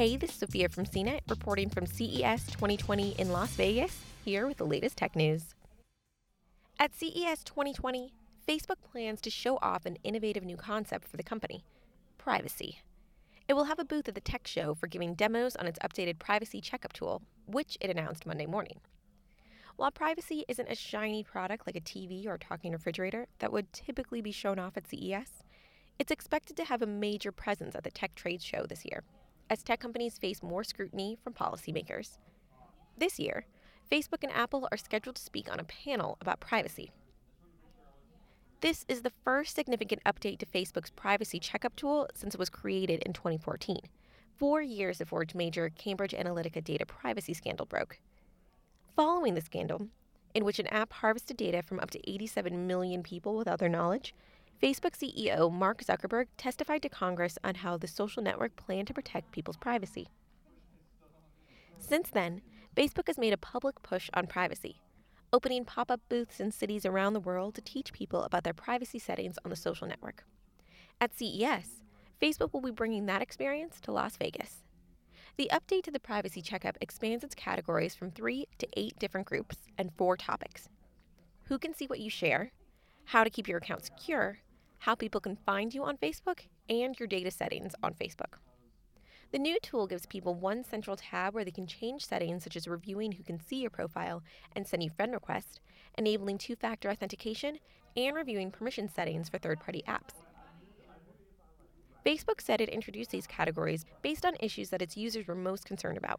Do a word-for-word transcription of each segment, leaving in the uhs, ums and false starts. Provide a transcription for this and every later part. Hey, this is Sophia from C net, reporting from C E S twenty twenty in Las Vegas, here with the latest tech news. At C E S twenty twenty, Facebook plans to show off an innovative new concept for the company, privacy. It will have a booth at the tech show for giving demos on its updated Privacy Checkup tool, which it announced Monday morning. While privacy isn't a shiny product like a T V or a talking refrigerator that would typically be shown off at C E S, it's expected to have a major presence at the tech trade show this year, as tech companies face more scrutiny from policymakers. This year, Facebook and Apple are scheduled to speak on a panel about privacy. This is the first significant update to Facebook's Privacy Checkup tool since it was created in twenty fourteen, four years before its major Cambridge Analytica data privacy scandal broke. Following the scandal, in which an app harvested data from up to eighty-seven million people without their knowledge, Facebook C E O Mark Zuckerberg testified to Congress on how the social network planned to protect people's privacy. Since then, Facebook has made a public push on privacy, opening pop-up booths in cities around the world to teach people about their privacy settings on the social network. At C E S, Facebook will be bringing that experience to Las Vegas. The update to the Privacy Checkup expands its categories from three to eight different groups and four topics: who can see what you share, how to keep your account secure, how people can find you on Facebook, and your data settings on Facebook. The new tool gives people one central tab where they can change settings such as reviewing who can see your profile and send you friend requests, enabling two-factor authentication, and reviewing permission settings for third-party apps. Facebook said it introduced these categories based on issues that its users were most concerned about.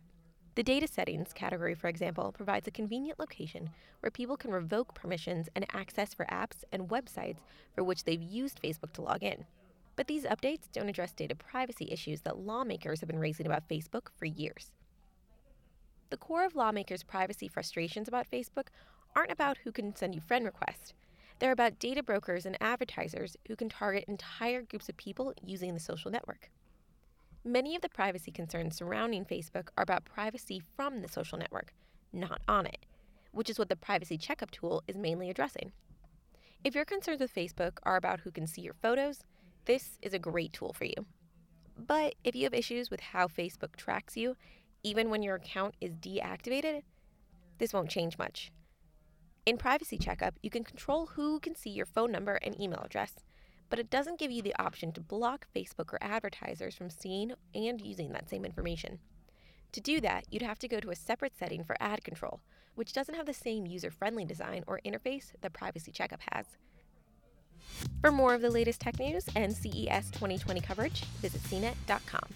The data settings category, for example, provides a convenient location where people can revoke permissions and access for apps and websites for which they've used Facebook to log in. But these updates don't address data privacy issues that lawmakers have been raising about Facebook for years. The core of lawmakers' privacy frustrations about Facebook aren't about who can send you friend requests. They're about data brokers and advertisers who can target entire groups of people using the social network. Many of the privacy concerns surrounding Facebook are about privacy from the social network, not on it, which is what the Privacy Checkup tool is mainly addressing. If your concerns with Facebook are about who can see your photos, this is a great tool for you. But if you have issues with how Facebook tracks you, even when your account is deactivated, this won't change much. In Privacy Checkup, you can control who can see your phone number and email address, but it doesn't give you the option to block Facebook or advertisers from seeing and using that same information. To do that, you'd have to go to a separate setting for ad control, which doesn't have the same user-friendly design or interface that Privacy Checkup has. For more of the latest tech news and C E S twenty twenty coverage, visit C net dot com.